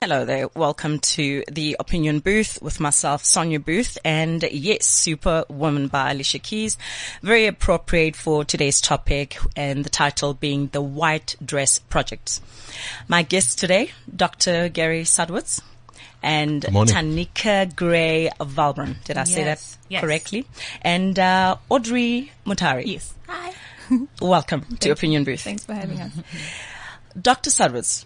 Hello there. Welcome to the Opinion Booth with myself, Sonia Booth, and yes, Superwoman by Alicia Keys. Very appropriate for today's topic, and the title being The White Dress Project. My guests today, Dr. Gary Sudwitz and Tanika Gray-Valbrun. Did I say that correctly? And Audrey Mutari. Yes. Hi. Welcome to Opinion Booth. Thanks for having us. Dr. Sudwitz,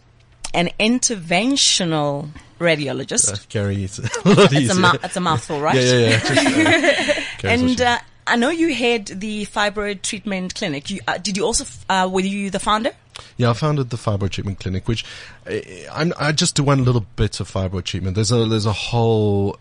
an interventional radiologist. Gary, it's a mouthful, right? Yeah. And I know you head the Fibroid Treatment Clinic. Were you the founder? Yeah, I founded the Fibroid Treatment Clinic, which I just do one little bit of fibroid treatment. There's a whole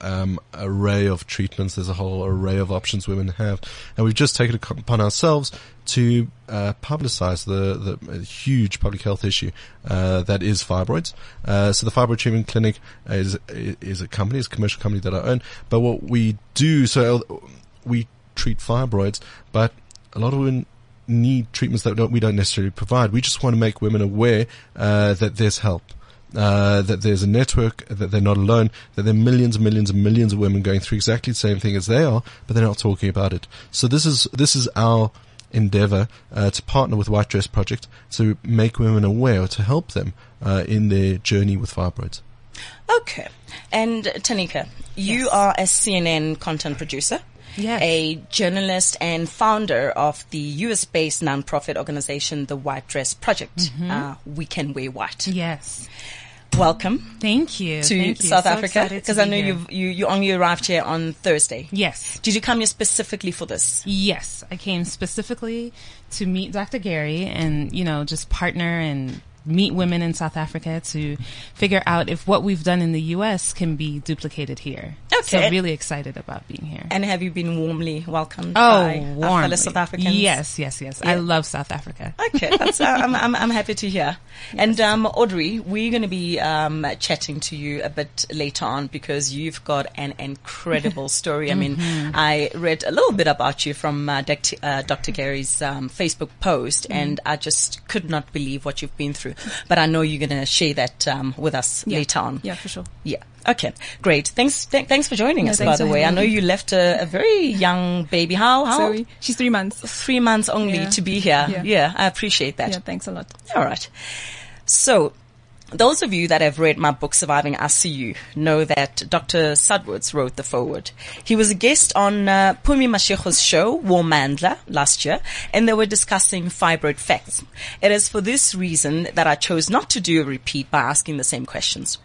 array of treatments. There's a whole array of options women have, and we've just taken it upon ourselves to publicize the huge public health issue that is fibroids. So the Fibroid Treatment Clinic is a company, it's a commercial company that I own. But what we do, so we treat fibroids, but a lot of women need treatments that we don't necessarily provide. We just want to make women aware that there's help, that there's a network, that they're not alone, that there are millions and millions and millions of women going through exactly the same thing as they are, but they're not talking about it. So this is our endeavor to partner with White Dress Project to make women aware or to help them in their journey with fibroids. Okay. And Tanika, you are a CNN content producer. Yes. A journalist and founder of the US-based nonprofit organization, The White Dress Project. Mm-hmm. We Can Wear White. Yes. Welcome. Thank you. To South Africa. Because I know you only arrived here on Thursday. Yes. Did you come here specifically for this? Yes. I came specifically to meet Dr. Gary and, just partner and meet women in South Africa to figure out if what we've done in the U.S. can be duplicated here. Okay. So really excited about being here. And have you been warmly welcomed by our fellow South Africans? Yes. Yeah. I love South Africa. Okay. That's, I'm happy to hear. Yes. And Audrey, we're going to be chatting to you a bit later on because you've got an incredible story. I mean, I read a little bit about you from Dr. Gary's Facebook post, and I just could not believe what you've been through. But I know you're going to share that with us later on. Yeah, for sure. Yeah. Okay. Great. Thanks for joining us, by the way. I know you left a very young baby. How? Sorry. She's 3 months. 3 months only to be here. Yeah, I appreciate that. Yeah, thanks a lot. All right. So those of you that have read my book, Surviving ICU, know that Dr. Sudwitz wrote the foreword. He was a guest on Phumi Mashego's show, War Mandler, last year, and they were discussing fibroid facts. It is for this reason that I chose not to do a repeat by asking the same questions.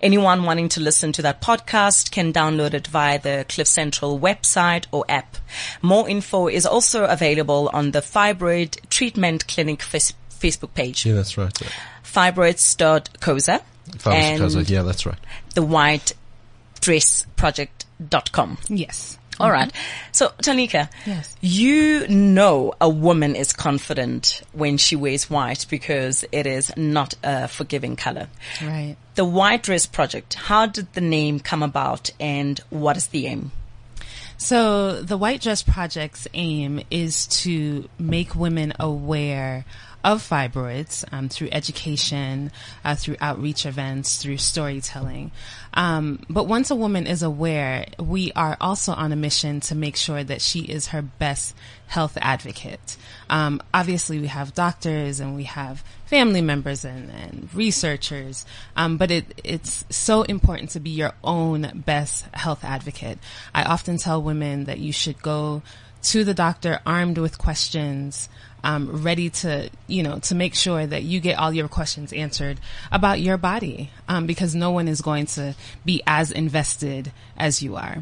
Anyone wanting to listen to that podcast can download it via the Cliff Central website or app. More info is also available on the Fibroid Treatment Clinic Facebook page. Yeah, that's right. Yeah. Fibroids.coza. Fibroids.coza, yeah, that's right. The White Dress Project.com. Yes. All right. So, Tanika, you know a woman is confident when she wears white because it is not a forgiving color. Right. The White Dress Project, how did the name come about and what is the aim? So, the White Dress Project's aim is to make women aware of fibroids through education, through outreach events, through storytelling. But once a woman is aware, we are also on a mission to make sure that she is her best health advocate. Obviously, we have doctors and we have family members and researchers, but it's so important to be your own best health advocate. I often tell women that you should go to the doctor armed with questions, ready to, to make sure that you get all your questions answered about your body, because no one is going to be as invested as you are.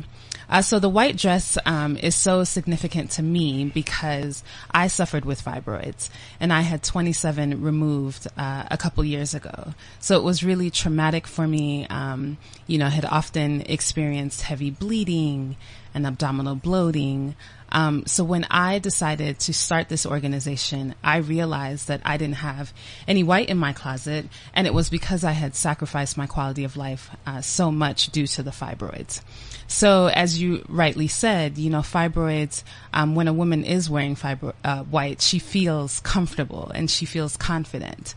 So the white dress is so significant to me because I suffered with fibroids and I had 27 removed a couple years ago. So it was really traumatic for me. I had often experienced heavy bleeding and abdominal bloating. So when I decided to start this organization, I realized that I didn't have any white in my closet, and it was because I had sacrificed my quality of life so much due to the fibroids. So as you rightly said, you know, fibroids, when a woman is wearing white, she feels comfortable and she feels confident.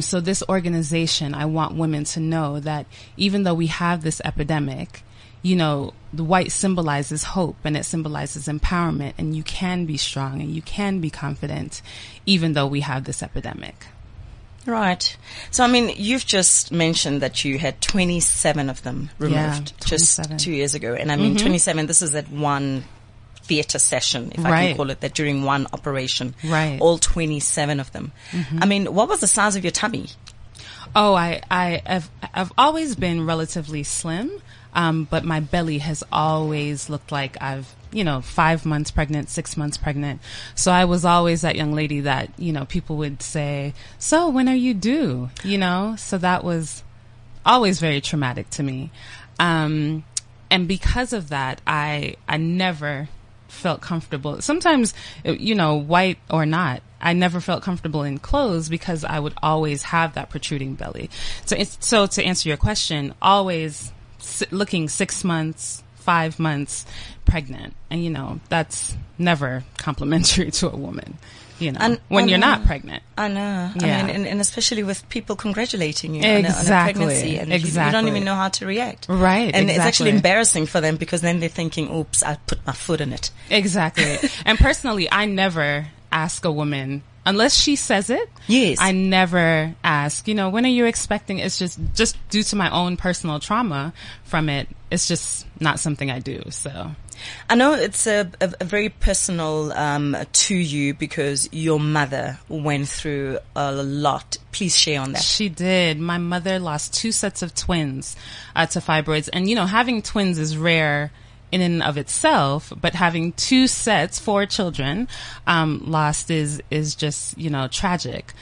So this organization, I want women to know that even though we have this epidemic, you know, the white symbolizes hope and it symbolizes empowerment, and you can be strong and you can be confident even though we have this epidemic. Right. So, I mean, you've just mentioned that you had 27 of them removed just 2 years ago. And I mean, 27, this is at one theater session, if I can call it that, during one operation. Right. All 27 of them. I mean, what was the size of your tummy? Oh, I've always been relatively slim. But my belly has always looked like I've, you know, 5 months pregnant, 6 months pregnant. So I was always that young lady that, you know, people would say, so when are you due? You know, so that was always very traumatic to me. And because of that, I never felt comfortable. Sometimes, you know, white or not, I never felt comfortable in clothes because I would always have that protruding belly. So to answer your question, always looking 6 months, 5 months pregnant. And, you know, that's never complimentary to a woman, you know, when you're not pregnant. I know. Yeah. I mean, and especially with people congratulating you on a pregnancy. And you don't even know how to react. Right. And it's actually embarrassing for them because then they're thinking, oops, I put my foot in it. Exactly. And personally, I never ask a woman, unless she says it, I never ask, you know, when are you expecting? It's just due to my own personal trauma from it. It's just not something I do. So I know it's a very personal to you because your mother went through a lot. Please share on that. She did. My mother lost 2 sets of twins to fibroids. And, you know, having twins is rare in and of itself, but having 2 sets, 4 children, lost is just, you know, tragic.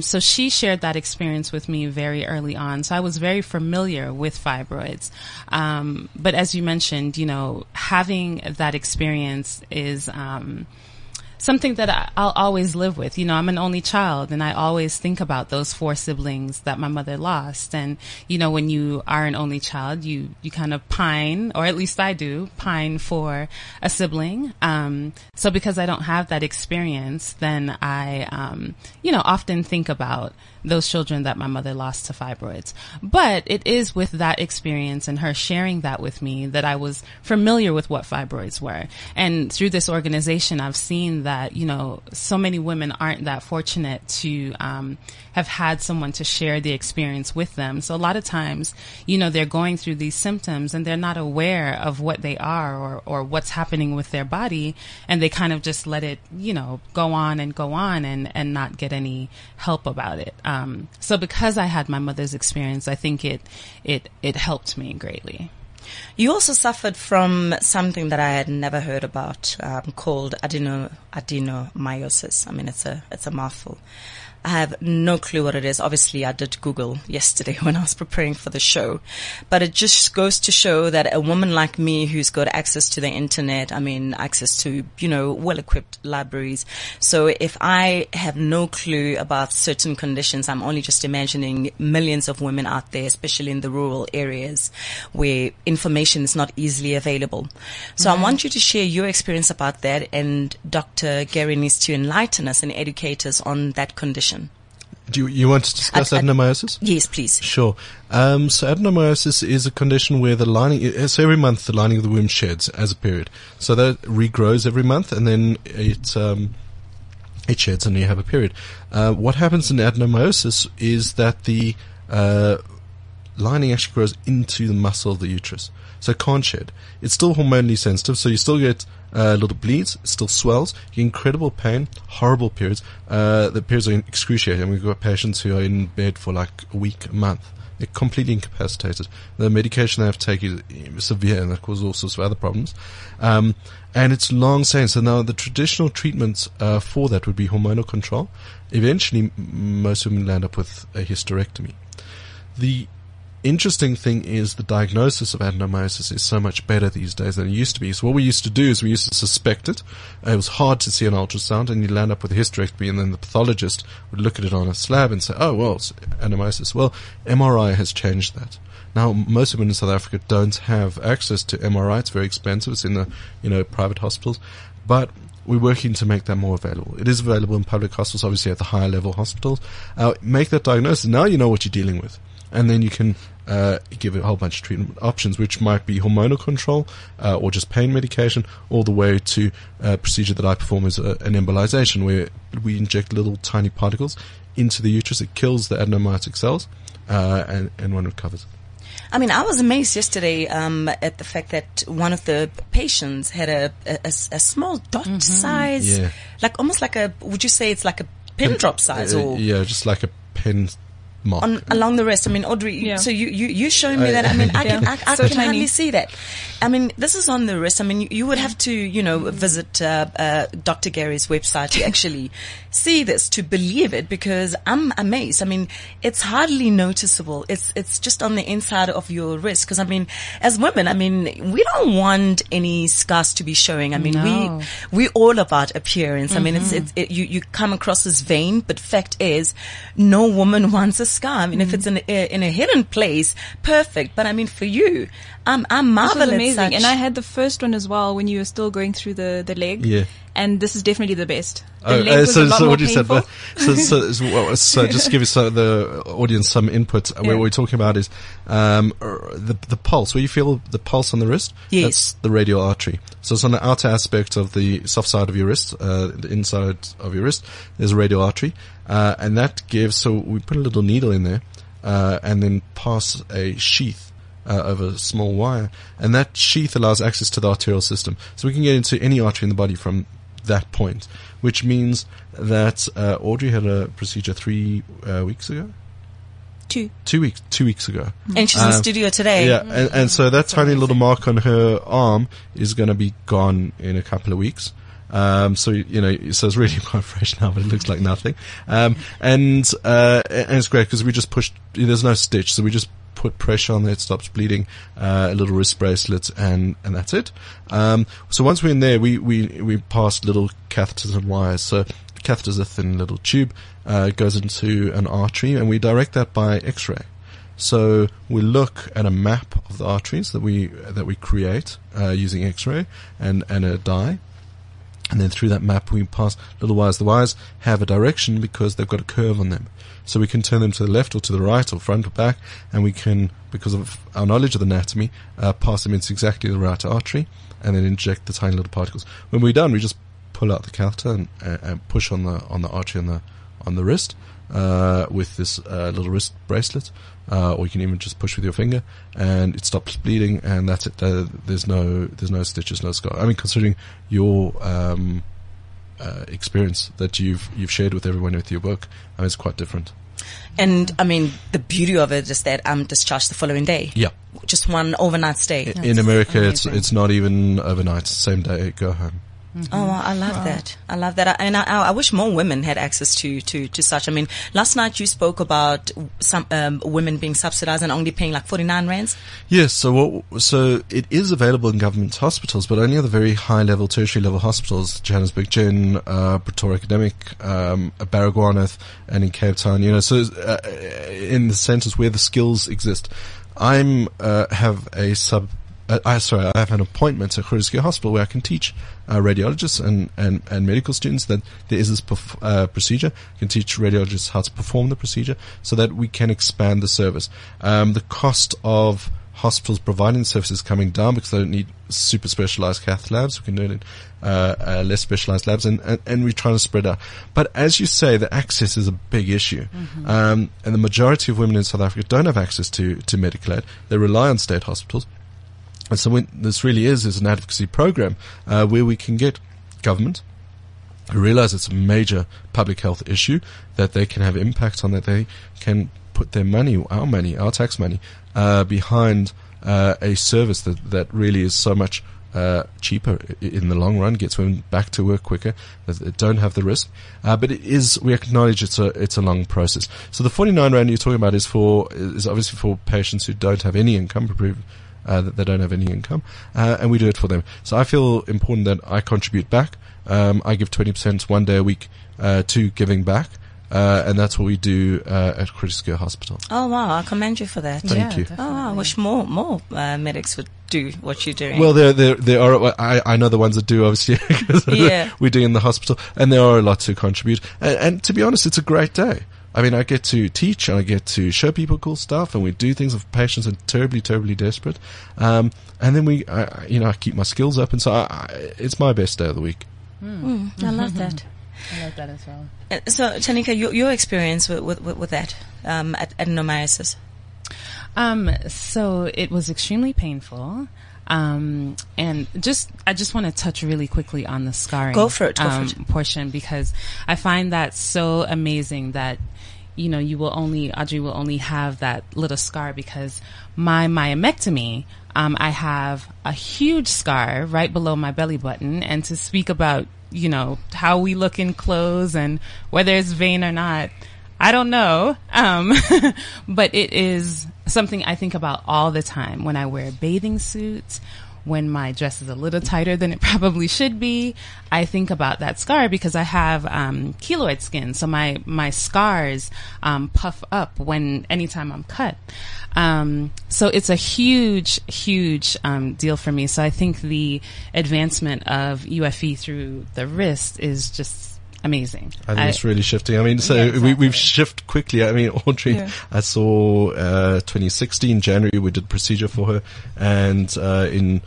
So she shared that experience with me very early on. So I was very familiar with fibroids. But as you mentioned, you know, having that experience is, something that I'll always live with. You know, I'm an only child, and I always think about those 4 siblings that my mother lost. And, you know, when you are an only child, you kind of pine, or at least I do, pine for a sibling. So because I don't have that experience, then I, you know, often think about those children that my mother lost to fibroids. But it is with that experience and her sharing that with me that I was familiar with what fibroids were. And through this organization, I've seen that, you know, so many women aren't that fortunate to have had someone to share the experience with them. So a lot of times, you know, they're going through these symptoms and they're not aware of what they are or what's happening with their body. And they kind of just let it, you know, go on and not get any help about it. So because I had my mother's experience, I think it helped me greatly. You also suffered from something that I had never heard about, called adenomyosis. I mean, it's a mouthful. I have no clue what it is. Obviously, I did Google yesterday when I was preparing for the show. But it just goes to show that a woman like me who's got access to the internet, I mean, access to, you know, well-equipped libraries. So if I have no clue about certain conditions, I'm only just imagining millions of women out there, especially in the rural areas where information is not easily available. So I want you to share your experience about that. And Dr. Gary needs to enlighten us and educate us on that condition. Do you want to discuss adenomyosis? Yes, please. Sure. So adenomyosis is a condition where the lining, so every month the lining of the womb sheds as a period. So that regrows every month and then it sheds and you have a period. What happens in adenomyosis is that the lining actually grows into the muscle of the uterus. So it can't shed. It's still hormonally sensitive, so you still get little bleeds, still swells, incredible pain, horrible periods. The periods are excruciating. We've got patients who are in bed for like a week, a month. They're completely incapacitated. The medication they have to take is severe, and that causes all sorts of other problems. And it's long staying. So now the traditional treatments for that would be hormonal control. Eventually, most women land up with a hysterectomy. The interesting thing is the diagnosis of adenomyosis is so much better these days than it used to be. So what we used to do is we used to suspect it. It was hard to see an ultrasound, and you'd land up with a hysterectomy, and then the pathologist would look at it on a slab and say, oh, well, it's adenomyosis. Well, MRI has changed that. Now, most women in South Africa don't have access to MRI. It's very expensive. It's in the, private hospitals. But we're working to make that more available. It is available in public hospitals, obviously at the higher level hospitals. Make that diagnosis. Now you know what you're dealing with. And then you can give a whole bunch of treatment options, which might be hormonal control or just pain medication, all the way to a procedure that I perform is an embolization, where we inject little tiny particles into the uterus. It kills the adenomyotic cells and one recovers. I mean, I was amazed yesterday at the fact that one of the patients had a small dot size, like almost like a, would you say it's like a pin drop size? Or yeah, just like a pin mark. Along the wrist. I mean, Audrey, so you're showing me that. I mean, I so can hardly see that. I mean, this is on the wrist. I mean, you would have to, visit Dr. Gary's website to actually see this, to believe it, because I'm amazed. I mean, it's hardly noticeable. It's just on the inside of your wrist. Because, I mean, as women, I mean, we don't want any scars to be showing. I mean, no. we're all about appearance. I mean, you come across as vain, but fact is, no woman wants a scar. I mean, if it's in a hidden place, perfect. But, I mean, for you, I marvel at amazing. And I had the first one as well when you were still going through the leg. Yeah. And this is definitely the best. So just to give the audience some input, what we're talking about is the pulse. Where you feel the pulse on the wrist, that's the radial artery. So it's on the outer aspect of the soft side of your wrist, the inside of your wrist. There's a radial artery. And that gives, so we put a little needle in there and then pass a sheath over a small wire, and that sheath allows access to the arterial system. So we can get into any artery in the body from that point, which means that Audrey had a procedure 3 weeks ago. Two weeks ago. And she's in the studio today. Yeah, and so that tiny little mark on her arm is going to be gone in a couple of weeks. So it's really quite fresh now, but it looks like nothing. And it's great because we just pushed, there's no stitch, so we just put pressure on there, it stops bleeding, a little wrist bracelet, and that's it. So once we're in there, we pass little catheters and wires. So the catheter is a thin little tube, goes into an artery, and we direct that by X-ray. So we look at a map of the arteries that we create using X-ray and a dye. And then through that map, we pass little wires. The wires have a direction because they've got a curve on them. So we can turn them to the left or to the right or front or back. And we can, because of our knowledge of the anatomy, pass them into exactly the right artery and then inject the tiny little particles. When we're done, we just pull out the catheter and push on the artery on the wrist, with this, little wrist bracelet. Or you can even just push with your finger, and it stops bleeding, and that's it. There's no stitches, no scar. I mean, considering your experience that you've shared with everyone with your book, I mean, it's quite different. And I mean, the beauty of it is that I'm discharged the following day. Yeah, just one overnight stay. In America, amazing. It's not even overnight. Same day, go home. Mm-hmm. Oh, I love that. I love that. I wish more women had access to such. I mean, last night you spoke about some women being subsidized and only paying like 49 rands. Yes. So it is available in government hospitals, but only at the very high level, tertiary level hospitals, Johannesburg Gen, Pretoria Academic, Baragwanath, and in Cape Town, in the centers where the skills exist. I have an appointment at Khrushka Hospital where I can teach radiologists and medical students that there is this procedure. I can teach radiologists how to perform the procedure so that we can expand the service. The cost of hospitals providing services coming down because they don't need super specialized cath labs. We can do it in less specialized labs, and we're trying to spread out. But as you say, the access is a big issue. Mm-hmm. And the majority of women in South Africa don't have access to medical aid. They rely on state hospitals. And so this really is an advocacy program where we can get government who realize it's a major public health issue, that they can have impact on, that they can put their money, our tax money, behind a service that really is so much cheaper in the long run, gets women back to work quicker, that don't have the risk. But it is, we acknowledge it's a long process. So the 49 Rand you're talking about is obviously for patients who don't have any income, that they don't have any income, and we do it for them. So I feel important that I contribute back. I give 20% 1 day a week, to giving back. And that's what we do at Khrushka Hospital. Oh, wow. I commend you for that. Thank you. Definitely. Oh, wow. I wish more medics would do what you're doing. Well, there are, I know the ones that do, obviously, because we do in the hospital. And there are a lot to contribute. And to be honest, it's a great day. I mean, I get to teach and I get to show people cool stuff, and we do things for patients that are terribly, terribly desperate. And then I keep my skills up. And so it's my best day of the week. I love that. I like that as well. So, Tanika, your experience with that at adenomyosis? So it was extremely painful, and I just want to touch really quickly on the scarring portion, because I find that so amazing that, you know, Audrey will only have that little scar, because my myomectomy, I have a huge scar right below my belly button, and to speak about, you know, how we look in clothes and whether it's vain or not, I don't know. But it is something I think about all the time when I wear bathing suits, when my dress is a little tighter than it probably should be. I think about that scar because I have keloid skin. So my scars puff up anytime I'm cut. So it's a huge, huge deal for me. So I think the advancement of UFE through the wrist is just amazing. I think it's really shifting. I mean, so we've shifted quickly. I mean, Audrey, I saw 2016 January, we did procedure for her, and in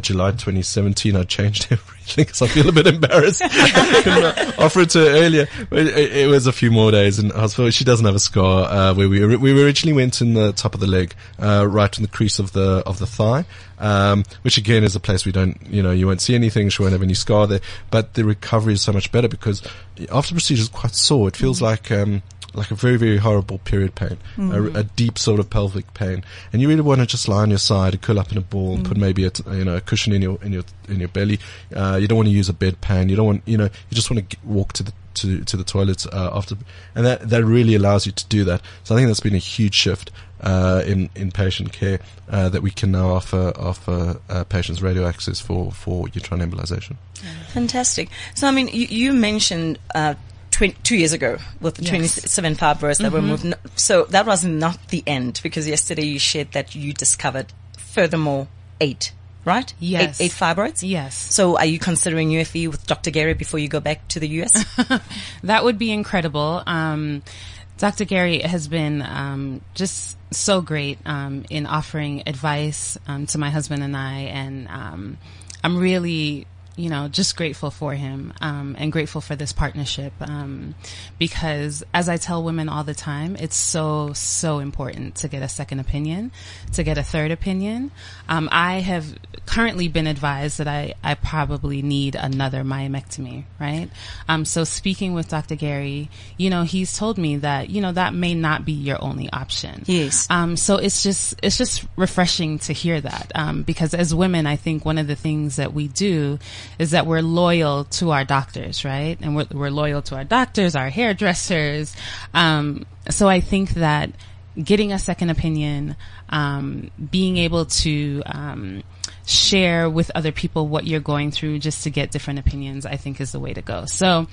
July 2017 I changed everything because I feel a bit embarrassed. I offered to her earlier. It was a few more days in hospital. She doesn't have a scar where we originally went in the top of the leg, right in the crease of the thigh, which again is a place we don't, you know, you won't see anything. She won't have any scar there, but the recovery is so much better because after procedure is quite sore. It feels like a very, very horrible period pain, a deep sort of pelvic pain, and you really want to just lie on your side and curl up in a ball and put maybe a cushion in your belly. You don't want to use a bedpan. You don't want, you know, you just want to walk to the toilets after, and that really allows you to do that. So I think that's been a huge shift in patient care, that we can now offer patients radio access for uterine embolization. Fantastic. So I mean, you mentioned 2 years ago with the 27 fibroids that were removed. So that was not the end, because yesterday you shared that you discovered furthermore 8, right? Yes. Eight fibroids? Yes. So are you considering UFE with Dr. Gary before you go back to the US? That would be incredible. Dr. Gary has been just so great in offering advice to my husband and I, and I'm really, you know, just grateful for him, and grateful for this partnership, because as I tell women all the time, it's so, so important to get a second opinion, to get a third opinion. I have currently been advised that I probably need another myomectomy, right? So speaking with Dr. Gary, you know, he's told me that, you know, that may not be your only option. Yes. So it's just refreshing to hear that, because as women, I think one of the things that we do is that we're loyal to our doctors, right? And we're loyal to our doctors, our hairdressers. So I think that getting a second opinion, being able to share with other people what you're going through just to get different opinions, I think is the way to go. So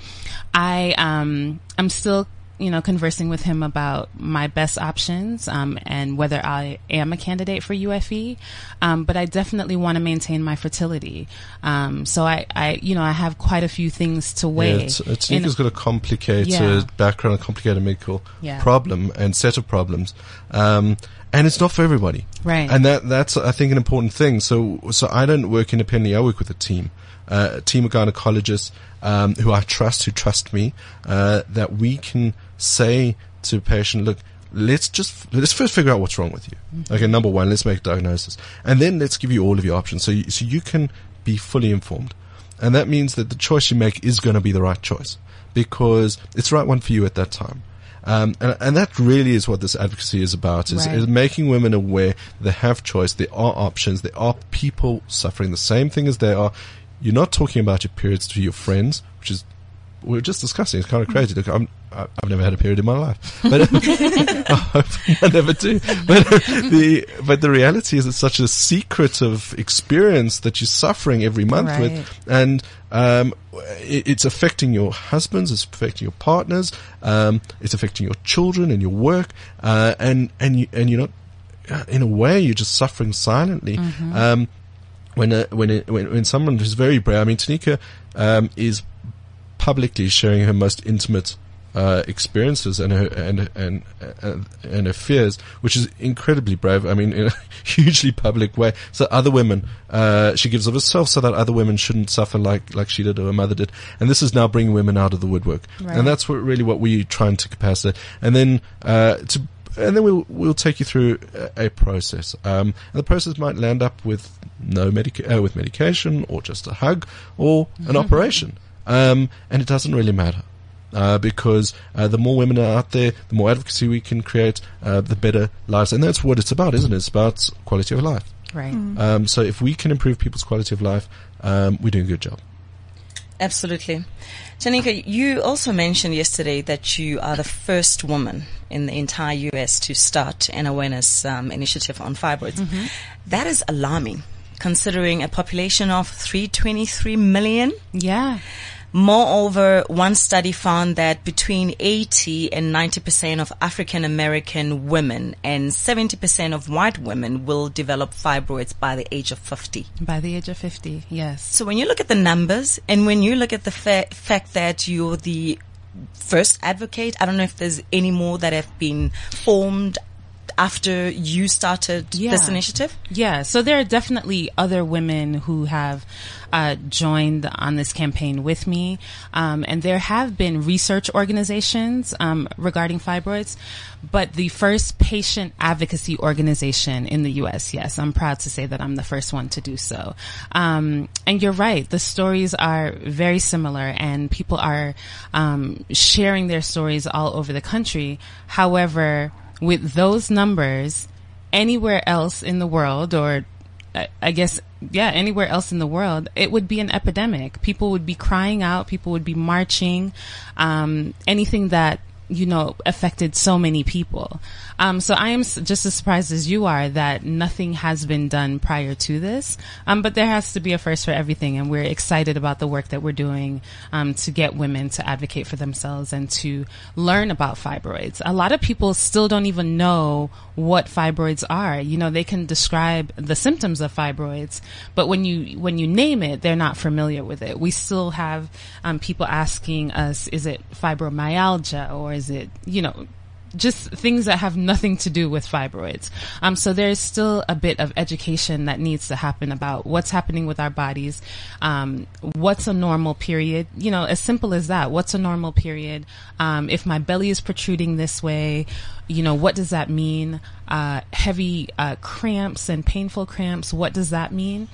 I'm still, you know, conversing with him about my best options, and whether I am a candidate for UFE. But I definitely want to maintain my fertility. So I have quite a few things to weigh. Yeah, Tanika's got a complicated background, a complicated medical problem and set of problems. And it's not for everybody. Right. And that's, I think, an important thing. So I don't work independently. I work with a team of gynecologists, who I trust, who trust me, that we can say to a patient, look, let's first figure out what's wrong with you. Okay. Number one, let's make a diagnosis, and then let's give you all of your options. So you can be fully informed. And that means that the choice you make is going to be the right choice, because it's the right one for you at that time. And that really is what this advocacy is about, is making women aware they have choice, there are options, there are people suffering the same thing as they are. You're not talking about your periods to your friends, which is, we were just discussing, it's kind of crazy. Look, I've never had a period in my life, but I never do. But the reality is, it's such a secretive experience that you're suffering every month with, and it's affecting your husbands, it's affecting your partners, it's affecting your children and your work, and you're not, in a way, you're just suffering silently. Mm-hmm. When someone who's very brave, I mean, Tanika is publicly sharing her most intimate experiences and her fears, which is incredibly brave. I mean, in a hugely public way. So other women, she gives of herself so that other women shouldn't suffer like she did or her mother did. And this is now bringing women out of the woodwork. Right. And that's what we're trying to capacitate. And then, we'll take you through a process. And the process might land up with with medication, or just a hug, or an operation. And it doesn't really matter. Because the more women are out there, the more advocacy we can create, the better lives. And that's what it's about, isn't it? It's about quality of life. Right. Mm. So if we can improve people's quality of life, we're doing a good job. Absolutely. Tanika, you also mentioned yesterday that you are the first woman in the entire U.S. to start an awareness initiative on fibroids. Mm-hmm. That is alarming, considering a population of 323 million. Yeah. Moreover, one study found that between 80 and 90% of African American women and 70% of white women will develop fibroids by the age of 50. By the age of 50, yes. So when you look at the numbers, and when you look at the fact that you're the first advocate, I don't know if there's any more that have been formed after you started this initiative? Yeah, so there are definitely other women who have joined on this campaign with me. And there have been research organizations regarding fibroids, but the first patient advocacy organization in the U.S., yes, I'm proud to say that I'm the first one to do so. And you're right, the stories are very similar, and people are sharing their stories all over the country. However, with those numbers, anywhere else in the world, or I guess, anywhere else in the world, it would be an epidemic. People would be crying out. People would be marching. Anything that, affected so many people. So I am just as surprised as you are that nothing has been done prior to this. But there has to be a first for everything. And we're excited about the work that we're doing, to get women to advocate for themselves and to learn about fibroids. A lot of people still don't even know what fibroids are. They can describe the symptoms of fibroids, but when you name it, they're not familiar with it. We still have, people asking us, is it fibromyalgia, or is it, just things that have nothing to do with fibroids. So there's still a bit of education that needs to happen about what's happening with our bodies. What's a normal period? As simple as that. What's a normal period? If my belly is protruding this way, what does that mean? Heavy, cramps and painful cramps. What does that mean?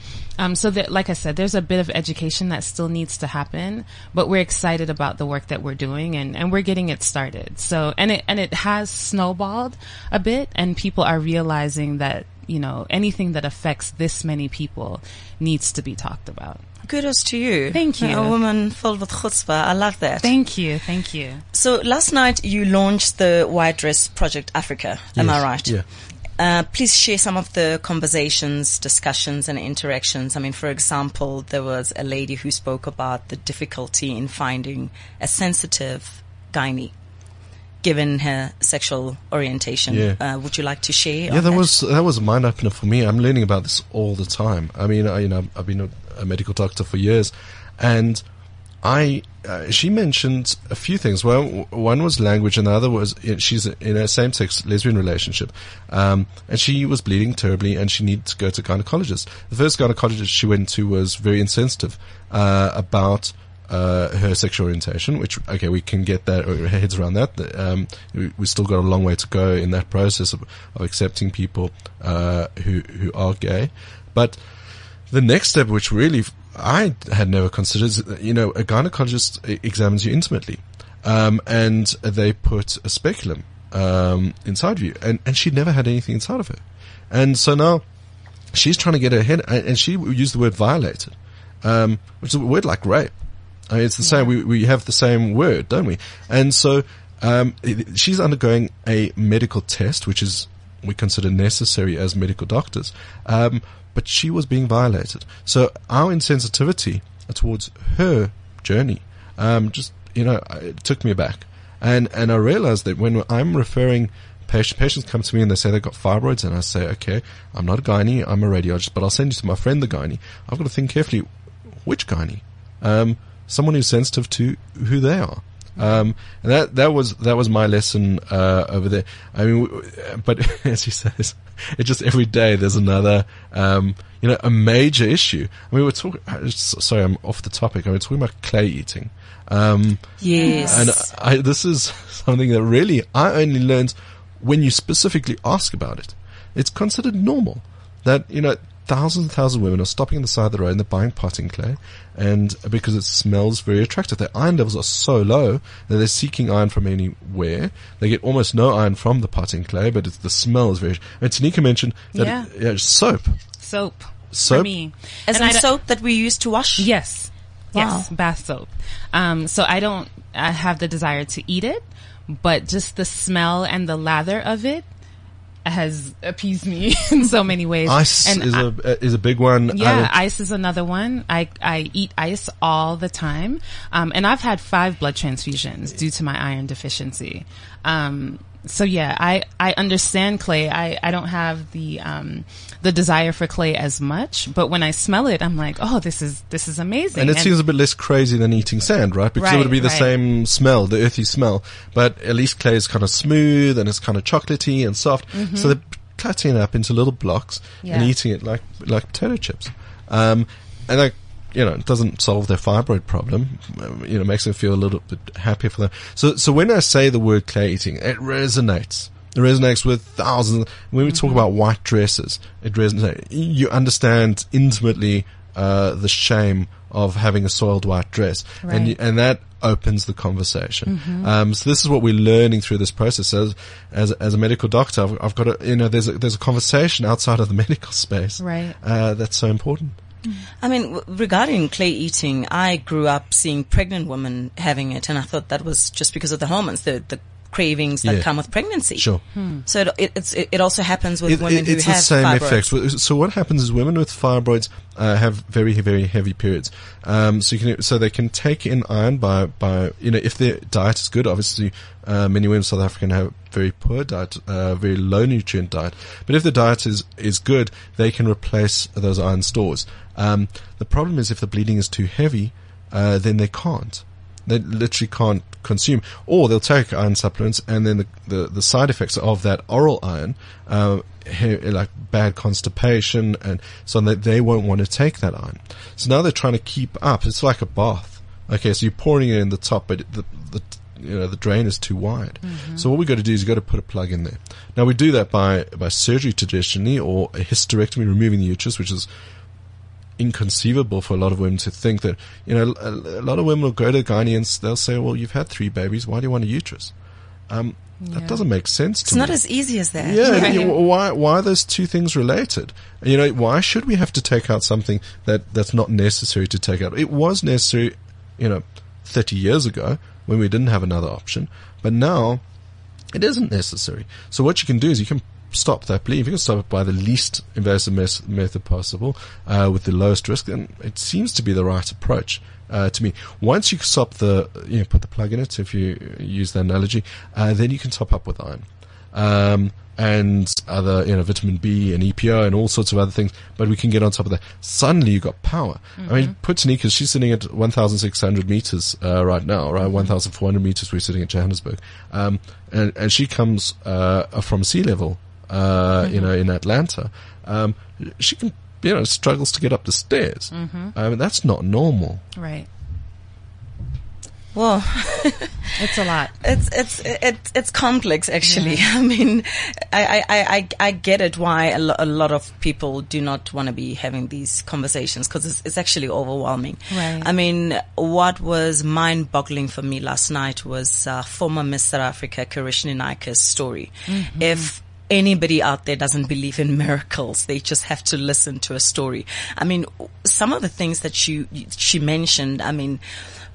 So that, like I said, there's a bit of education that still needs to happen, but we're excited about the work that we're doing, and we're getting it started. So, and it has snowballed a bit, and people are realizing that, anything that affects this many people needs to be talked about. Kudos to you. Thank you. A woman filled with chutzpah. I love that. Thank you. Thank you. So last night you launched the White Dress Project Africa. Yes. Am I right? Yeah. Please share some of the conversations, discussions, and interactions. I mean, for example, there was a lady who spoke about the difficulty in finding a sensitive gynae, given her sexual orientation. Yeah. Would you like to share? Yeah, that was a mind opener for me. I'm learning about this all the time. I mean, I've been a medical doctor for years, and she mentioned a few things. Well, one was language, and the other was she's in a same-sex lesbian relationship, and she was bleeding terribly, and she needed to go to a gynecologist. The first gynecologist she went to was very insensitive about her sexual orientation, which, okay, we can get that, our heads around that. We still got a long way to go in that process of accepting people who are gay. But the next step, which really I had never considered, is, a gynecologist examines you intimately. and they put a speculum inside of you, and she never had anything inside of her. And so now she's trying to get her head, and she used the word violated, which is a word like rape. I mean, it's the same. We have the same word, don't we? And so she's undergoing a medical test, which is we consider necessary as medical doctors, but she was being violated. So our insensitivity towards her journey just, you know, it took me aback. And I realized that when I'm referring patients come to me and they say they've got fibroids, and I say, okay, I'm not a gynae, I'm a radiologist, but I'll send you to my friend the gynae. I've got to think carefully, which gynae? Someone who's sensitive to who they are. And that was my lesson over there. I mean, but as he says, it just every day there's another, a major issue. I mean, we're talking. Sorry, I'm off the topic. I mean, we're talking about clay eating. Yes. And this is something that really I only learned when you specifically ask about it. It's considered normal that thousands and thousands of women are stopping on the side of the road and they're buying potting clay, and because it smells very attractive. Their iron levels are so low that they're seeking iron from anywhere. They get almost no iron from the potting clay, but the smell is very... And Tanika mentioned that soap. For me. As in soap that we use to wash? Yes. Wow. Yes, bath soap. So I have the desire to eat it, but just the smell and the lather of it has appeased me in so many ways. Ice is a big one. Yeah, ice is another one. I eat ice all the time. And I've had 5 blood transfusions due to my iron deficiency. So yeah, I understand clay. I don't have the desire for clay as much, but when I smell it, I'm like, oh, this is amazing. And it seems a bit less crazy than eating sand, right? Because it would be the same smell, the earthy smell, but at least clay is kind of smooth and it's kind of chocolatey and soft. Mm-hmm. So they're cutting it up into little blocks and eating it like potato chips. And like, it doesn't solve their fibroid problem. Makes them feel a little bit happier for them. So when I say the word clay eating, it resonates. It resonates with thousands. When we talk about white dresses, it resonates. You understand intimately the shame of having a soiled white dress, and that opens the conversation. So this is what we're learning through this process. As a medical doctor, I've got to, there's a conversation outside of the medical space, that's so important. I mean, regarding clay eating, I grew up seeing pregnant women having it, and I thought that was just because of the hormones, the cravings that come with pregnancy. Sure. So it also happens with women who have fibroids. It's the same effects. So what happens is women with fibroids have very, very heavy periods. So they can take in iron by if their diet is good. Obviously, many women in South Africa have a very poor diet, very low nutrient diet. But if the diet is good, they can replace those iron stores. The problem is if the bleeding is too heavy, then they can't. They literally can't consume, or they'll take iron supplements, and then the side effects of that oral iron, like bad constipation, and so on, that they won't want to take that iron. So now they're trying to keep up. It's like a bath. Okay, so you're pouring it in the top, but the drain is too wide. So what we got to do is you got to put a plug in there. Now we do that by surgery traditionally, or a hysterectomy, removing the uterus, which is inconceivable for a lot of women to think that, a lot of women will go to the gynae and they'll say, well, you've had 3 babies. Why do you want a uterus? That doesn't make sense to me. It's not as easy as that. Yeah. Right. Why are those 2 things related? Why should we have to take out something that's not necessary to take out? It was necessary, 30 years ago when we didn't have another option, but now it isn't necessary. So what you can do is you can stop that bleed. You can stop it by the least invasive method possible, with the lowest risk, and it seems to be the right approach to me. Once you stop put the plug in it, if you use that analogy, then you can top up with iron and other, vitamin B and EPO and all sorts of other things. But we can get on top of that. Suddenly you got power. I mean, put Tanika, she's sitting at 1,600 meters right now, right? 1,400 meters. We're sitting at Johannesburg, and she comes from sea level. In Atlanta, she can, struggles to get up the stairs. I mean, that's not normal. Right. Well, It's a lot. It's complex, actually. Yeah. I mean, I get it why a lot of people do not want to be having these conversations, because it's actually overwhelming. Right. I mean, what was mind-boggling for me last night was former Miss South Africa Khrushka Hospital's story. Mm-hmm. If anybody out there doesn't believe in miracles, they just have to listen to a story. I mean, some of the things that she mentioned, I mean,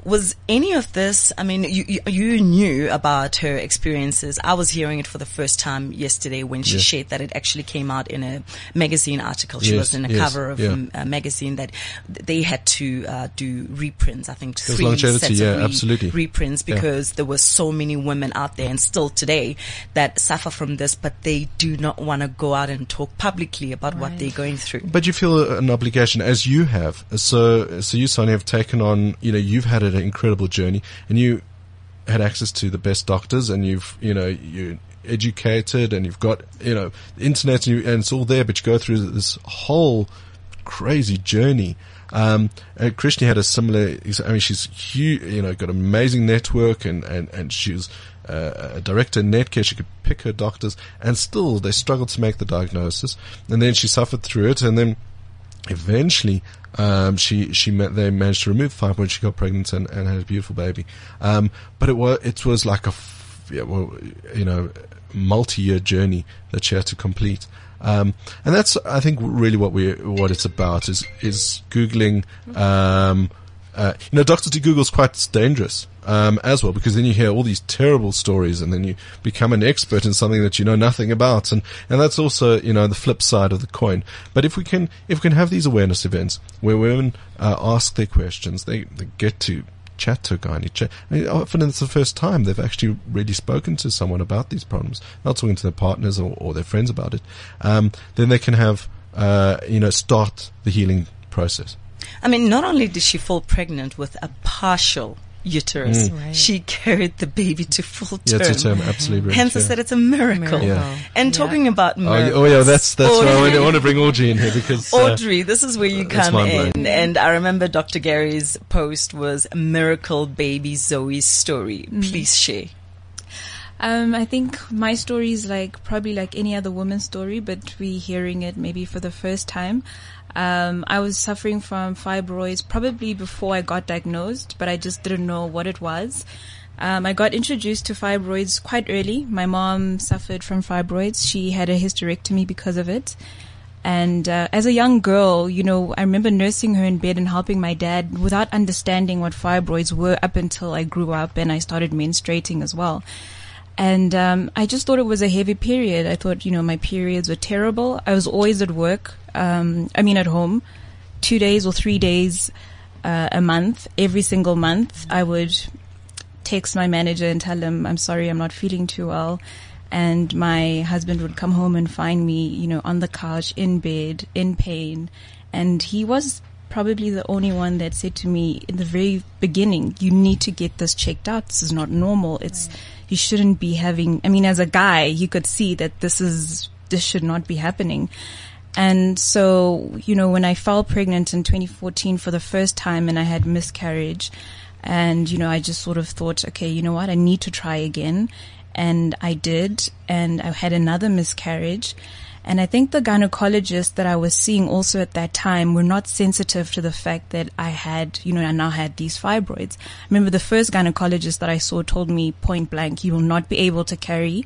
was any of this, I mean, you knew about her experiences. I was hearing it for the first time yesterday when she shared that it actually came out in a magazine article. She was in a cover of a magazine that they had to do reprints, I think, 3 sets of reprints, because there were so many women out there and still today that suffer from this, but they do not want to go out and talk publicly about what they're going through. But you feel an obligation, as you have. So you, Sonia, have taken on, you know, you've had an incredible journey, and you had access to the best doctors, and you're educated, and you've got, you know, the internet, and it's all there, but you go through this whole crazy journey. And Krishni had a similar, I mean, she's huge, you know, got an amazing network, and she was a director in Netcare. She could pick her doctors, and still they struggled to make the diagnosis, and then she suffered through it, and then eventually, they managed to remove fibroids. She got pregnant and had a beautiful baby. But it was like multi-year journey that she had to complete. And that's, I think, really what it's about is Googling, Doctor to Google's quite dangerous, as well, because then you hear all these terrible stories, and then you become an expert in something that you know nothing about. And that's also, you know, the flip side of the coin. But if we can have these awareness events where women, ask their questions, they get to chat to a gynae. I mean, often it's the first time they've actually really spoken to someone about these problems, not talking to their partners or their friends about it. Then they can have, start the healing process. I mean, not only did she fall pregnant with a partial uterus, she carried the baby to full term. Yeah, to term, absolutely. Right. Hence, I said it's a miracle. Yeah. And talking about miracles. Oh, yeah, that's why I want to bring Audrey in here, because Audrey, this is where you come in. And I remember Dr. Gary's post was "Miracle Baby Zoe's Story." Please share. I think my story is probably any other woman's story, but we're hearing it maybe for the first time. I was suffering from fibroids probably before I got diagnosed, but I just didn't know what it was. I got introduced to fibroids quite early. My mom suffered from fibroids. She had a hysterectomy because of it. And as a young girl, you know, I remember nursing her in bed and helping my dad without understanding what fibroids were up until I grew up and I started menstruating as well. And I just thought it was a heavy period. I thought, you know, my periods were terrible. I was always at work, at home, 2 days or 3 days a month. Every single month I would text my manager and tell him, I'm sorry, I'm not feeling too well. And my husband would come home and find me, you know, on the couch, in bed, in pain. And he was probably the only one that said to me in the very beginning, you need to get this checked out. This is not normal. It's... you shouldn't be having, I mean, as a guy, you could see that this should not be happening. And so, you know, when I fell pregnant in 2014 for the first time and I had miscarriage and, you know, I just sort of thought, okay, you know what, I need to try again. And I did. And I had another miscarriage. And I think the gynecologists that I was seeing also at that time were not sensitive to the fact that I now had these fibroids. I remember the first gynecologist that I saw told me point blank, you will not be able to carry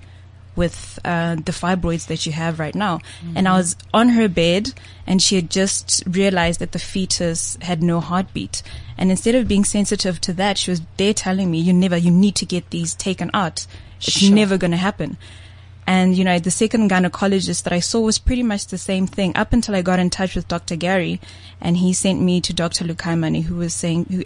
with the fibroids that you have right now. Mm-hmm. And I was on her bed and she had just realized that the fetus had no heartbeat. And instead of being sensitive to that, she was there telling me, you need to get these taken out. It's never going to happen. And, you know, the second gynecologist that I saw was pretty much the same thing up until I got in touch with Dr. Gary, and he sent me to Dr. Lukhaimane,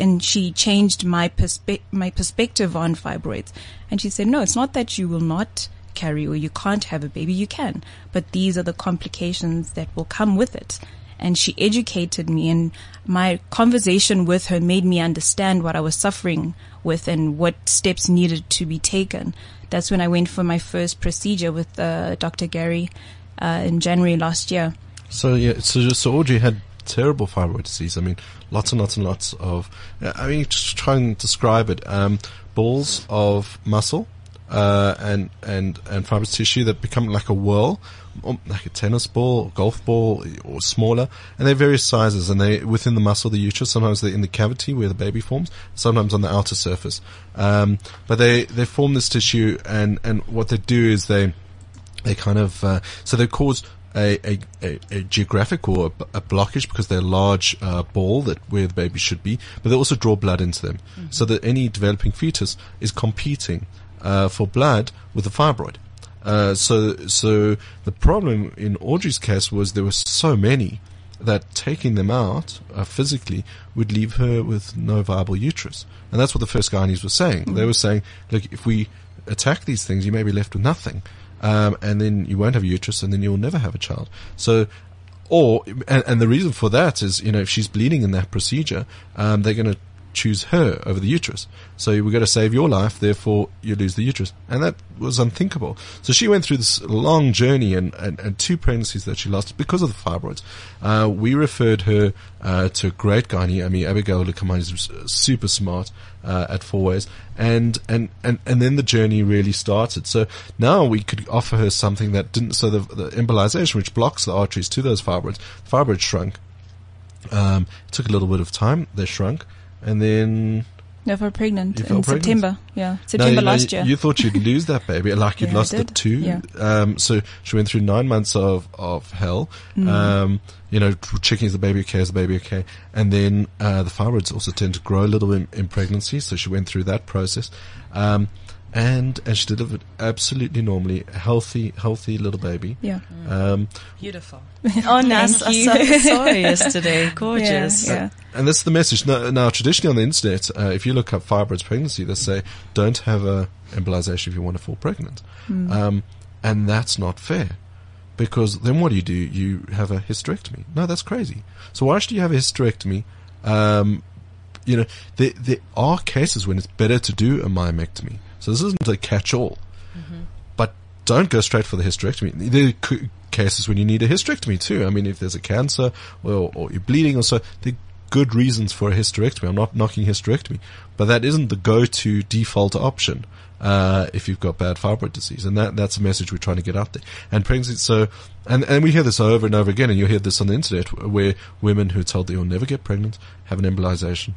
and she changed my perspective on fibroids. And she said, no, it's not that you will not carry or you can't have a baby. You can, but these are the complications that will come with it. And she educated me, and my conversation with her made me understand what I was suffering with and what steps needed to be taken. That's when I went for my first procedure with Dr. Gary in January last year. So Audrey had terrible fibroid disease. I mean, lots and lots and lots of. I mean, just try and describe it. balls of muscle and fibrous tissue that become like a whirl, like a tennis ball, or golf ball, or smaller, and they're various sizes. And they within the muscle, the uterus. Sometimes they're in the cavity where the baby forms. Sometimes on the outer surface. But they form this tissue, and what they do is they kind of so they cause a geographic or a blockage because they're a large ball that where the baby should be, but they also draw blood into them, mm-hmm. so that any developing fetus is competing for blood with the fibroid. So the problem in Audrey's case was there were so many that taking them out physically would leave her with no viable uterus, and that's what the first Guyanese were saying. Mm-hmm. They were saying, look, if we attack these things, you may be left with nothing. And then you won't have a uterus, and then you'll never have a child. So, and the reason for that is, if she's bleeding in that procedure, they're going to choose her over the uterus. So we're going to save your life, therefore you lose the uterus. And that was unthinkable. So she went through this long journey and two pregnancies that she lost because of the fibroids. We referred her to a great gynae. I mean, Abigail Lukomani is super smart at Four Ways. And then the journey really started. So now we could offer her something that didn't. So the embolization, which blocks the arteries to those fibroids, the fibroids shrunk. It took a little bit of time. They shrunk. And then you fell pregnant in September. Yeah, September last year. You thought you'd lose that baby, like you'd lost the two. Yeah. So she went through 9 months of hell. Mm. Checking is the baby okay? And then the fibroids also tend to grow a little in pregnancy. So she went through that process, and she delivered absolutely normally, a healthy little baby. Yeah. Mm. Beautiful. Oh, nice. I saw her yesterday. Gorgeous. Yeah. And that's the message. Now, traditionally on the internet, if you look up fibroids pregnancy, they say, don't have a embolization if you want to fall pregnant. Mm. And that's not fair. Because then what do? You have a hysterectomy. No, that's crazy. So why should you have a hysterectomy? There are cases when it's better to do a myomectomy. So this isn't a catch-all. Mm-hmm. But don't go straight for the hysterectomy. There are cases when you need a hysterectomy too. I mean, if there's a cancer or you're bleeding or so, there are good reasons for a hysterectomy. I'm not knocking hysterectomy. But that isn't the go-to default option if you've got bad fibroid disease. And that's a message we're trying to get out there. And pregnancy, and we hear this over and over again, and you'll hear this on the internet, where women who are told they will never get pregnant have an embolization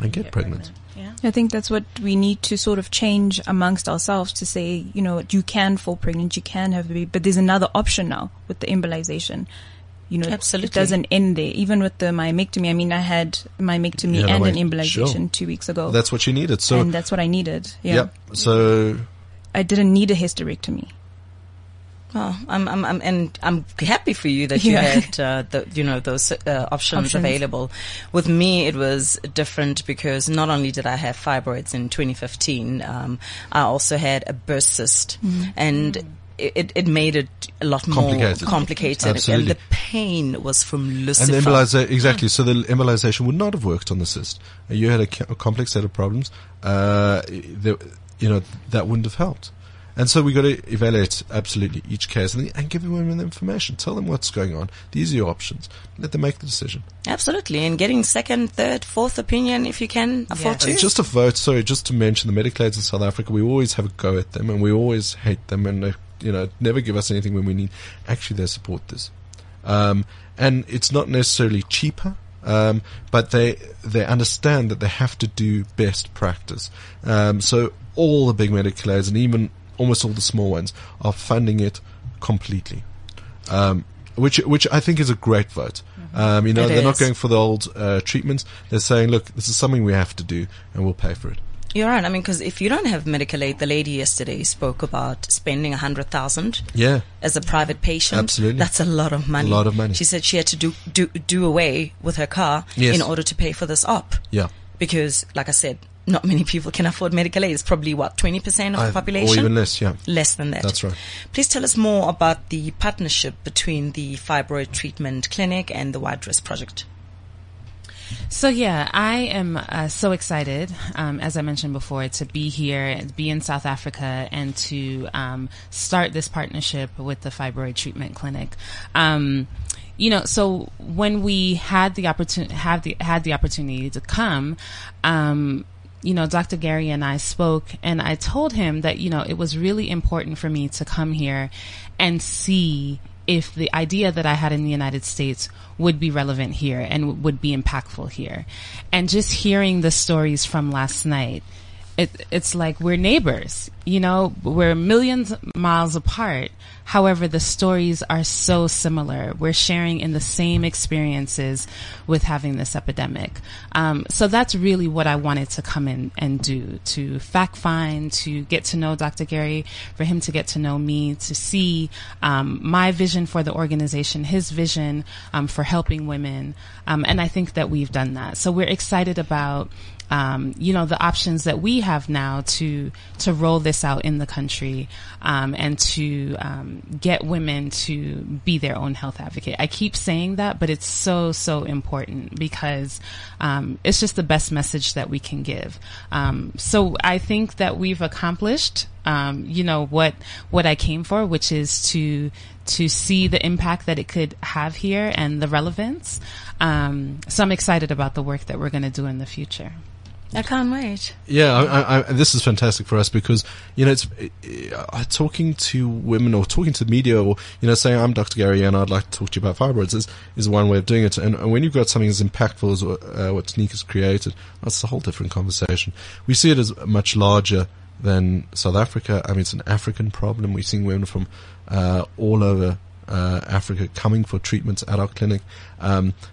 and get pregnant. Yeah. I think that's what we need to sort of change amongst ourselves to say, you can fall pregnant, you can have a baby, but there's another option now with the embolization. Absolutely. It doesn't end there. Even with the myomectomy, I mean, I had myomectomy and an embolization 2 weeks ago. That's what you needed. And that's what I needed. Yeah. Yep. So I didn't need a hysterectomy. Oh, I'm happy for you that you had those options available. With me, it was different because not only did I have fibroids in 2015, I also had a burst cyst, mm-hmm. and it made it a lot more complicated. Absolutely. And the pain was from Lucifer. And the exactly. So the embolization would not have worked on the cyst. You had a complex set of problems. That wouldn't have helped. And so we got to evaluate absolutely each case and give women the information. Tell them what's going on. These are your options. Let them make the decision. Absolutely. And getting second, third, fourth opinion if you can afford to. Just a vote. Sorry, just to mention the medical aids in South Africa, we always have a go at them and we always hate them and they, never give us anything when we need. Actually, they support this. And it's not necessarily cheaper. But they understand that they have to do best practice. So all the big medical aids and even almost all the small ones are funding it completely, which I think is a great vote. They're not going for the old treatments. They're saying, look, this is something we have to do, and we'll pay for it. You're right. I mean, because if you don't have medical aid, the lady yesterday spoke about spending 100,000. Yeah. As a private patient, absolutely, that's a lot of money. A lot of money. She said she had to do away with her car in order to pay for this op. Yeah. Because, like I said, not many people can afford medical aid. It's probably, 20% of the population? Or even less, yeah. Less than that. That's right. Please tell us more about the partnership between the Fibroid Treatment Clinic and the White Dress Project. So, I am so excited, as I mentioned before, to be here, be in South Africa, and to start this partnership with the Fibroid Treatment Clinic. So when we had the opportunity to come, you know, Dr. Gary and I spoke, and I told him that, you know, it was really important for me to come here and see if the idea that I had in the United States would be relevant here and would be impactful here. And just hearing the stories from last night, it's like we're neighbors, you know, we're millions of miles apart. However, the stories are so similar. We're sharing in the same experiences with having this epidemic. So that's really what I wanted to come in and do, to fact find, to get to know Dr. Gary, for him to get to know me, to see my vision for the organization, his vision for helping women. And I think that we've done that. So we're excited about you know, the options that we have now to roll this out in the country, and to, get women to be their own health advocate. I keep saying that, but it's so, so important because, it's just the best message that we can give. So I think that we've accomplished, you know, what I came for, which is to see the impact that it could have here and the relevance. So I'm excited about the work that we're going to do in the future. I can't wait. Yeah, this is fantastic for us because, you know, it's talking to women or talking to the media or, you know, saying, I'm Dr. Gary and I'd like to talk to you about fibroids is one way of doing it. And when you've got something as impactful as what Tanika's created, that's a whole different conversation. We see it as much larger than South Africa. I mean, it's an African problem. We're seeing women from all over Africa coming for treatments at our clinic.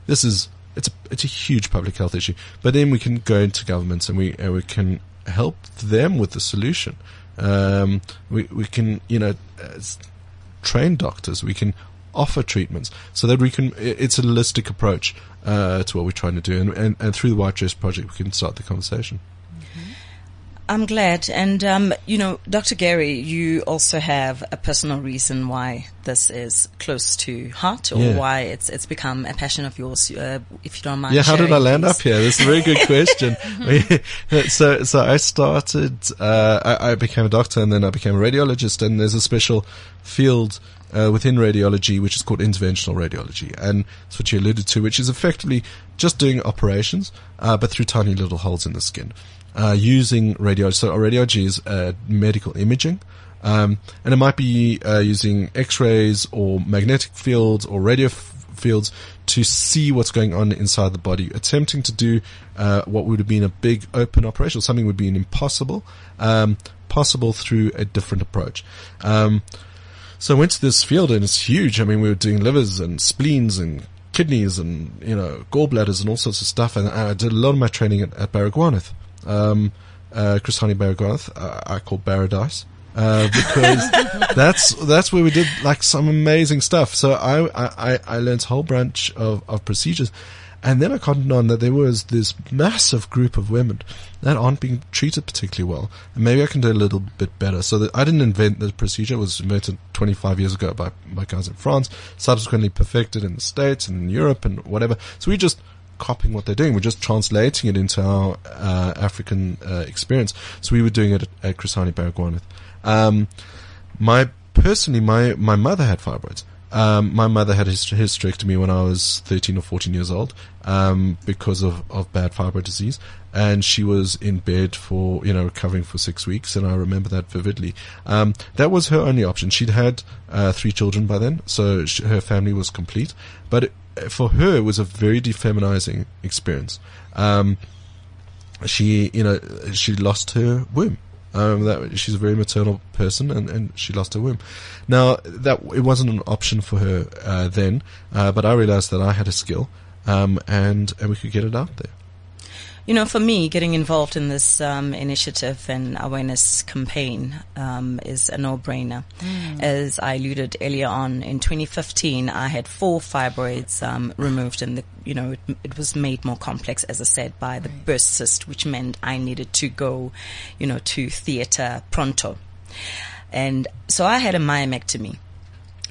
This is... It's a huge public health issue, but then we can go into governments and we can help them with the solution. We can, you know, train doctors. We can offer treatments so that we can. It's a holistic approach to what we're trying to do, and through the White Dress Project, we can start the conversation. I'm glad. And, you know, Dr. Gary, you also have a personal reason why this is close to heart or why it's become a passion of yours, if you don't mind. Yeah, how did I land up here? That's a very good question. So I started, I became a doctor and then I became a radiologist, and there's a special field within radiology, which is called interventional radiology, and that's what you alluded to, which is effectively just doing operations, but through tiny little holes in the skin, using radiology. So radiology is medical imaging, and it might be using X-rays or magnetic fields or radio fields to see what's going on inside the body, attempting to do what would have been a big open operation, something would be an impossible, possible through a different approach. So I went to this field and it's huge. I mean, we were doing livers and spleens and kidneys and, you know, gallbladders and all sorts of stuff. And I did a lot of my training at Baragwanath. Chris Hani Baragwanath, I call Baradice, because that's where we did like some amazing stuff. So I learned a whole bunch of procedures. And then I cottoned on that there was this massive group of women that aren't being treated particularly well. And maybe I can do a little bit better. So that I didn't invent the procedure. It was invented 25 years ago by guys in France, subsequently perfected in the States and in Europe and whatever. So we're just copying what they're doing. We're just translating it into our African experience. So we were doing it at Chris Hani Baragwanath. My mother had fibroids. My mother had a hysterectomy when I was 13 or 14 years old, because of bad fibroid disease. And she was in bed for, you know, recovering for 6 weeks. And I remember that vividly. That was her only option. She'd had, 3 children by then. So her family was complete, but for her, it was a very defeminizing experience. She lost her womb. She's a very maternal person, and she lost her womb. Now, that it wasn't an option for her then, but I realized that I had a skill, and we could get it out there. You know, for me, getting involved in this initiative and awareness campaign is a no-brainer. Mm. As I alluded earlier on, in 2015, I had 4 fibroids removed, and it was made more complex, as I said, by the burst cyst, which meant I needed to go, you know, to theatre pronto, and so I had a myomectomy.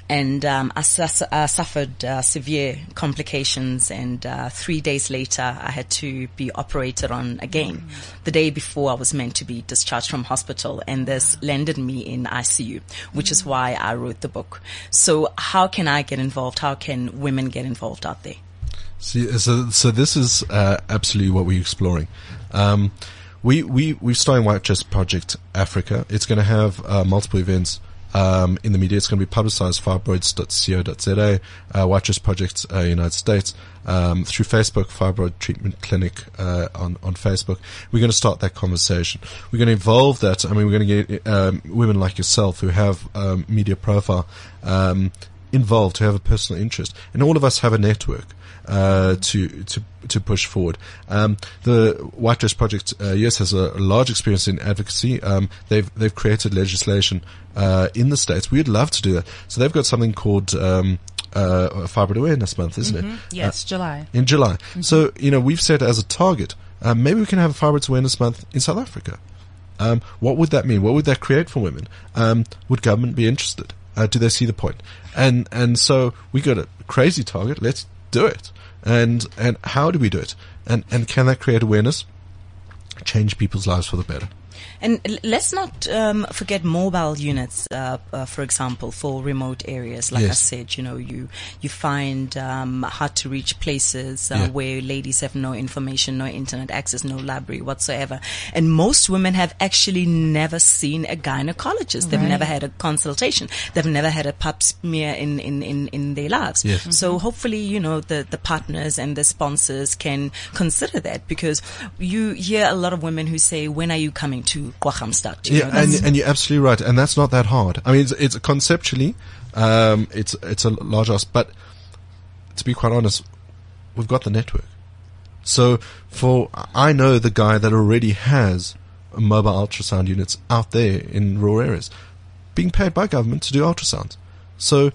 And I suffered severe complications, and 3 days later I had to be operated on again. Mm. The day before I was meant to be discharged from hospital, and this landed me in ICU, which is why I wrote the book. So how can I get involved? How can women get involved out there? So this is absolutely what we're exploring. We've started White Dress Project Africa. It's going to have multiple events in the media. It's going to be publicized, fibroids.co.za, White Dress Project United States, through Facebook, Fibroid Treatment Clinic on Facebook. We're going to start that conversation. We're going to evolve that. I mean, we're going to get women like yourself who have media profile involved, who have a personal interest. And all of us have a network to push forward. The White Dress Project, yes, has a large experience in advocacy. They've created legislation, in the States. We'd love to do that. So they've got something called, Fibroid Awareness Month, isn't it? Yes, July. In July. Mm-hmm. So, you know, we've set as a target, maybe we can have a Fibroid Awareness Month in South Africa. What would that mean? What would that create for women? Would government be interested? Do they see the point? And so we got a crazy target. Let's do it. And how do we do it? And can that create awareness, change people's lives for the better? And let's not forget mobile units, for example, for remote areas. Like, yes, I said, you know, you find hard to reach places where ladies have no information, no internet access, no library whatsoever. And most women have actually never seen a gynecologist. They've never had a consultation. They've never had a pap smear in their lives. Yes. Mm-hmm. So hopefully, you know, the partners and the sponsors can consider that, because you hear a lot of women who say, when are you coming to Kwaggansstad? Yeah, and you're absolutely right. And that's not that hard. I mean, it's conceptually, it's a large ask, but to be quite honest, we've got the network. So I know the guy that already has mobile ultrasound units out there in rural areas being paid by government to do ultrasounds. So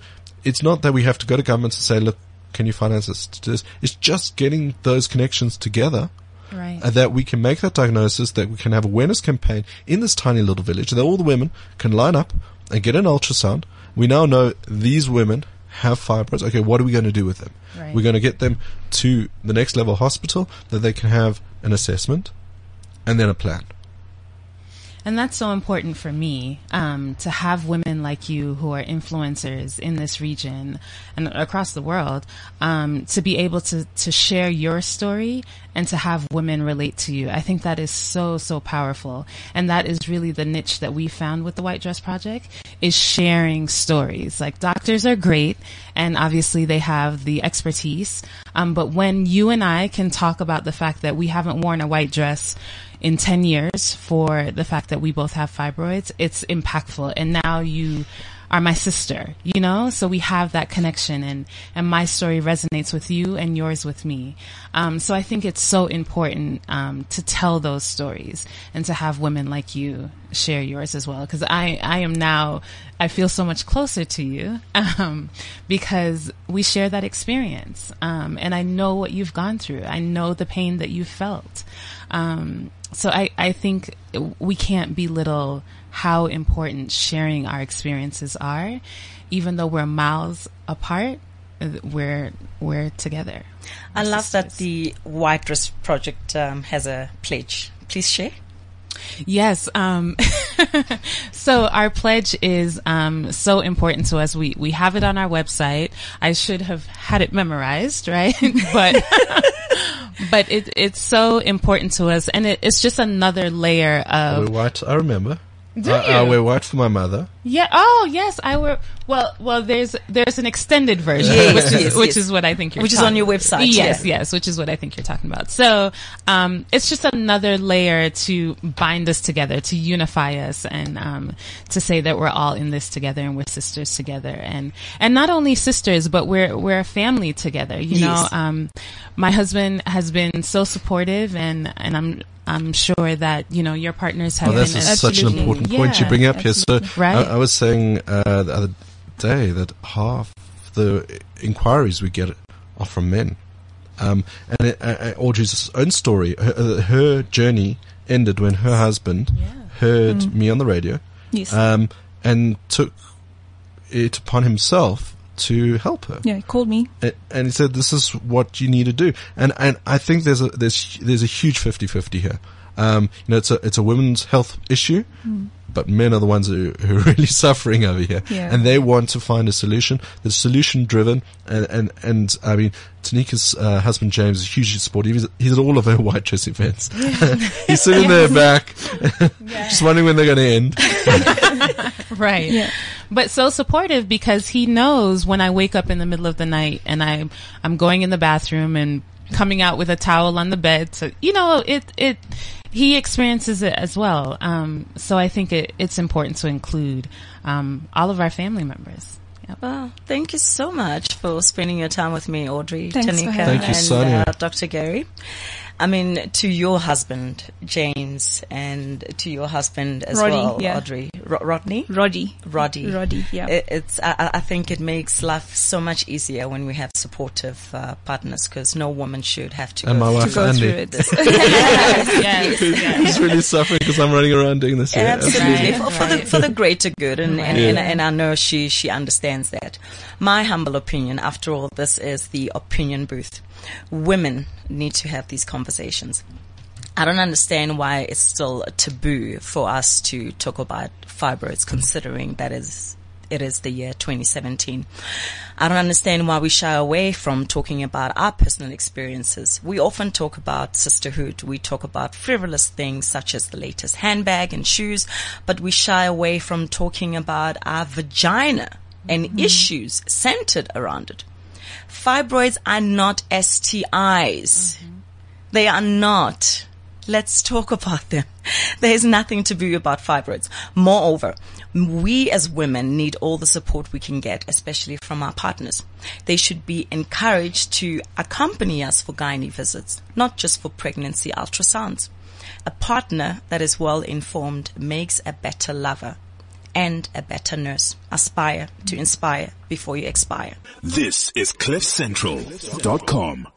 it's not that we have to go to government and say, look, can you finance us to do this? It's just getting those connections together. Right. That we can make that diagnosis, that we can have awareness campaign in this tiny little village, that all the women can line up and get an ultrasound. We now know these women have fibroids. Okay, what are we going to do with them? Right. We're going to get them to the next level hospital that they can have an assessment and then a plan. And that's so important for me, to have women like you who are influencers in this region and across the world, to be able to share your story and to have women relate to you. I think that is so, so powerful. And that is really the niche that we found with the White Dress Project, is sharing stories. Like, doctors are great, and obviously they have the expertise. But when you and I can talk about the fact that we haven't worn a white dress in 10 years for the fact that we both have fibroids, it's impactful. And now you are my sister, you know? So we have that connection, and my story resonates with you and yours with me. So I think it's so important, to tell those stories and to have women like you share yours as well. Cause I am now, I feel so much closer to you, because we share that experience. And I know what you've gone through. I know the pain that you felt. So I think we can't belittle how important sharing our experiences are. Even though we're miles apart, we're together. I love that the White Dress Project has a pledge. Please share. Yes. So our pledge is so important to us. We have it on our website. I should have had it memorized, right? But it's so important to us, and it's just another layer of. We're white. I remember. Do you? I wear white for my mother. Yeah. Oh, yes. I wear. Well. There's an extended version, which is what I think you're. Which is on your website. Yes. Yeah. Yes. Which is what I think you're talking about. So, it's just another layer to bind us together, to unify us, and to say that we're all in this together, and we're sisters together, and not only sisters, but we're a family together. You know, my husband has been so supportive, and I'm sure that, you know, your partners have. Oh, this is such an important point you bring up here. So right. I was saying the other day that half the inquiries we get are from men. And Audrey's own story, her journey ended when her husband heard me on the radio and took it upon himself to help her. Yeah, he called me. And he said, this is what you need to do. And I think there's a huge 50-50 here. You know, it's a women's health issue, but men are the ones who are really suffering over here. Yeah. And they want to find a solution that's solution driven. And I mean, Tanika's husband James is a huge support. He's at all of her white dress events. Yeah. He's sitting there back, just wondering when they're going to end. Right. Yeah. But so supportive, because he knows when I wake up in the middle of the night and I'm going in the bathroom and coming out with a towel on the bed. So, you know, he experiences it as well. So I think it's important to include all of our family members. Yep. Well, thank you so much for spending your time with me, Audrey, Tanika, and Dr. Gary. I mean, to your husband, James, and to your husband as Roddy, well, yeah. Audrey. Rodney? Roddy, yeah. I think it makes life so much easier when we have supportive partners, because no woman should have to go through it. Yes. It's really suffering because I'm running around doing this. Yeah, absolutely. Right. For the greater good, and I know she understands that. My humble opinion, after all, this is the opinion booth. Women need to have these conversations. I don't understand why it's still taboo for us to talk about fibroids, considering that it is the year 2017. I don't understand why we shy away from talking about our personal experiences. We often talk about sisterhood. We talk about frivolous things such as the latest handbag and shoes, but we shy away from talking about our vagina and issues centered around it. Fibroids are not STIs. Mm-hmm. They are not. Let's talk about them. There is nothing taboo about fibroids. Moreover, we as women need all the support we can get, especially from our partners. They should be encouraged to accompany us for gynae visits, not just for pregnancy ultrasounds. A partner that is well informed makes a better lover and a better nurse. Aspire to inspire before you expire. This is CliffCentral.com.